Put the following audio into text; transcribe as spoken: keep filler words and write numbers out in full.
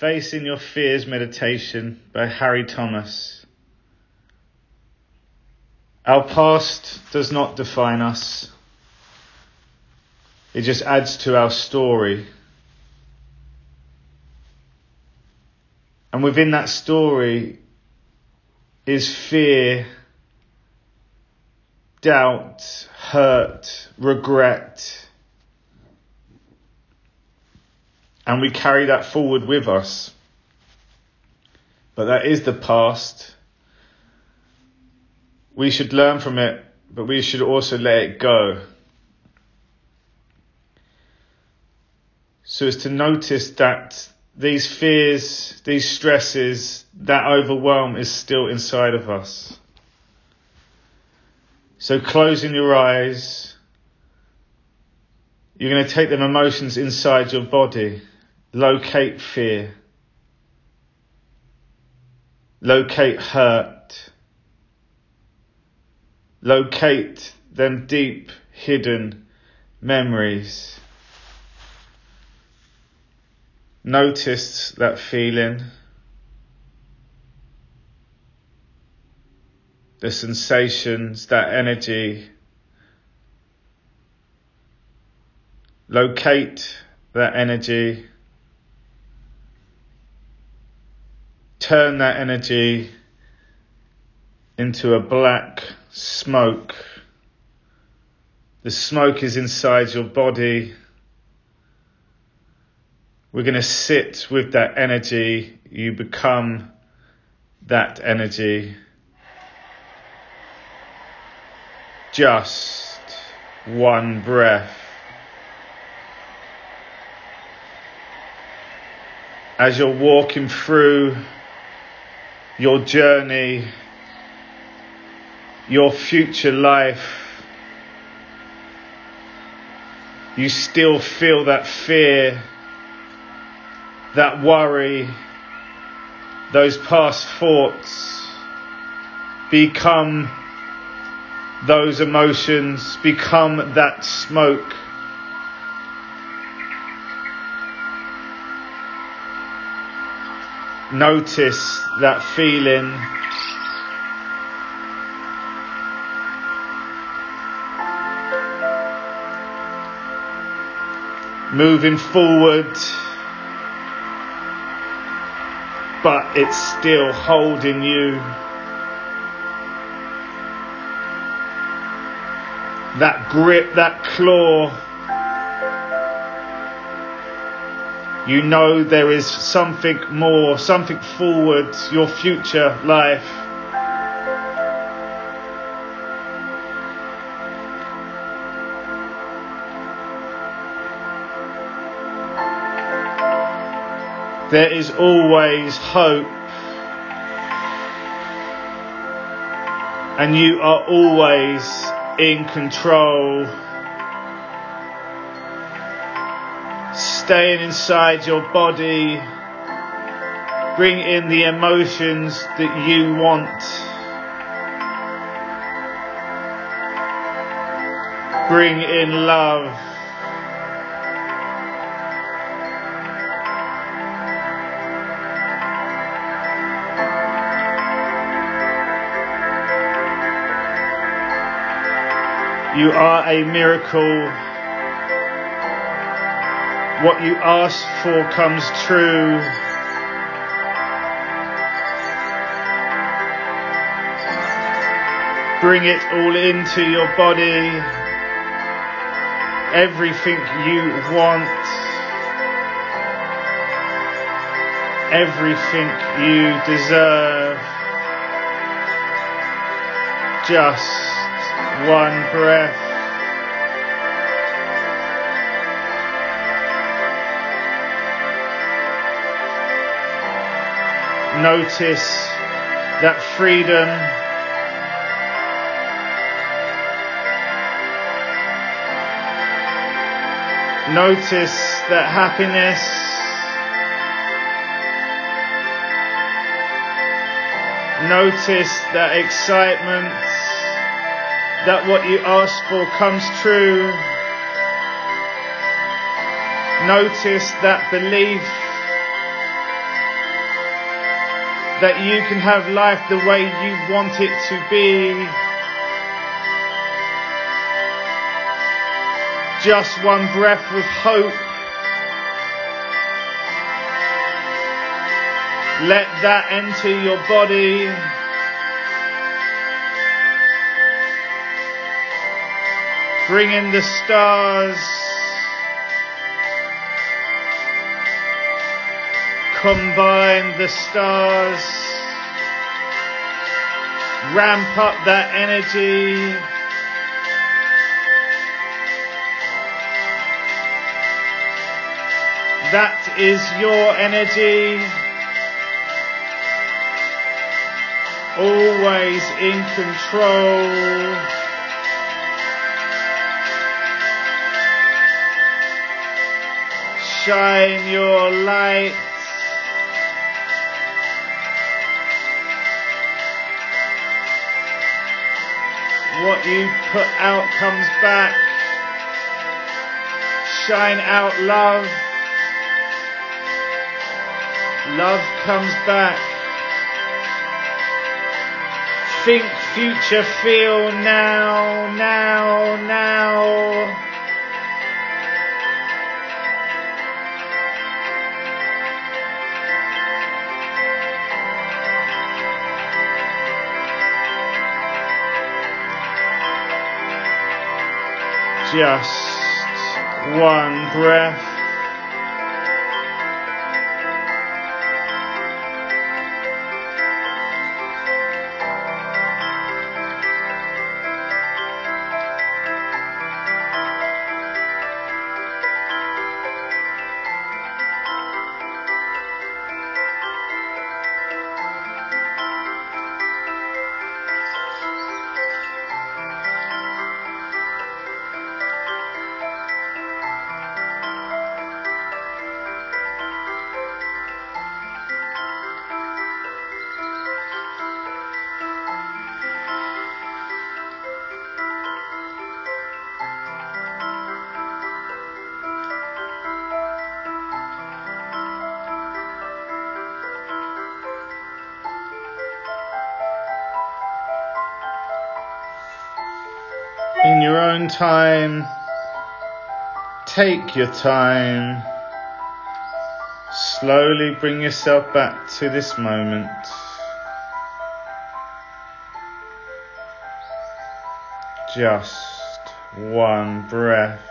Facing Your Fears Meditation by Harry Thomas. Our past does not define us. It just adds to our story. And within that story is fear, doubt, hurt, regret. And we carry that forward with us. But that is the past. We should learn from it, but we should also let it go. So as to notice that these fears, these stresses, that overwhelm is still inside of us. So closing your eyes, you're going to take the emotions inside your body. Locate fear. Locate hurt. Locate them deep, hidden memories. Notice that feeling. The sensations, that energy. Locate that energy. Turn that energy into a black smoke. The smoke is inside your body. We're going to sit with that energy. You become that energy. Just one breath. As you're walking through your journey, your future life, you still feel that fear, that worry, those past thoughts. Become those emotions, become that smoke. Notice that feeling. Moving forward, but it's still holding you. That grip, that claw. You know there is something more, something forward, your future life. There is always hope, and you are always in control. Staying inside your body, bring in the emotions that you want. Bring in love. You are a miracle. What you ask for comes true. Bring it all into your body. Everything you want. Everything you deserve. Just one breath. Notice that freedom. Notice that happiness. Notice that excitement, that what you ask for comes true. Notice that belief. that you can have life the way you want it to be. Just one breath with hope. Let that enter your body. Bring in the stars. Combine the stars. Ramp up that energy. That is your energy. Always in control. Shine your light. What you put out comes back. Shine out love. Love comes back. Think future, feel now, now, now. Just one breath. In your own time, take your time, slowly bring yourself back to this moment. Just one breath.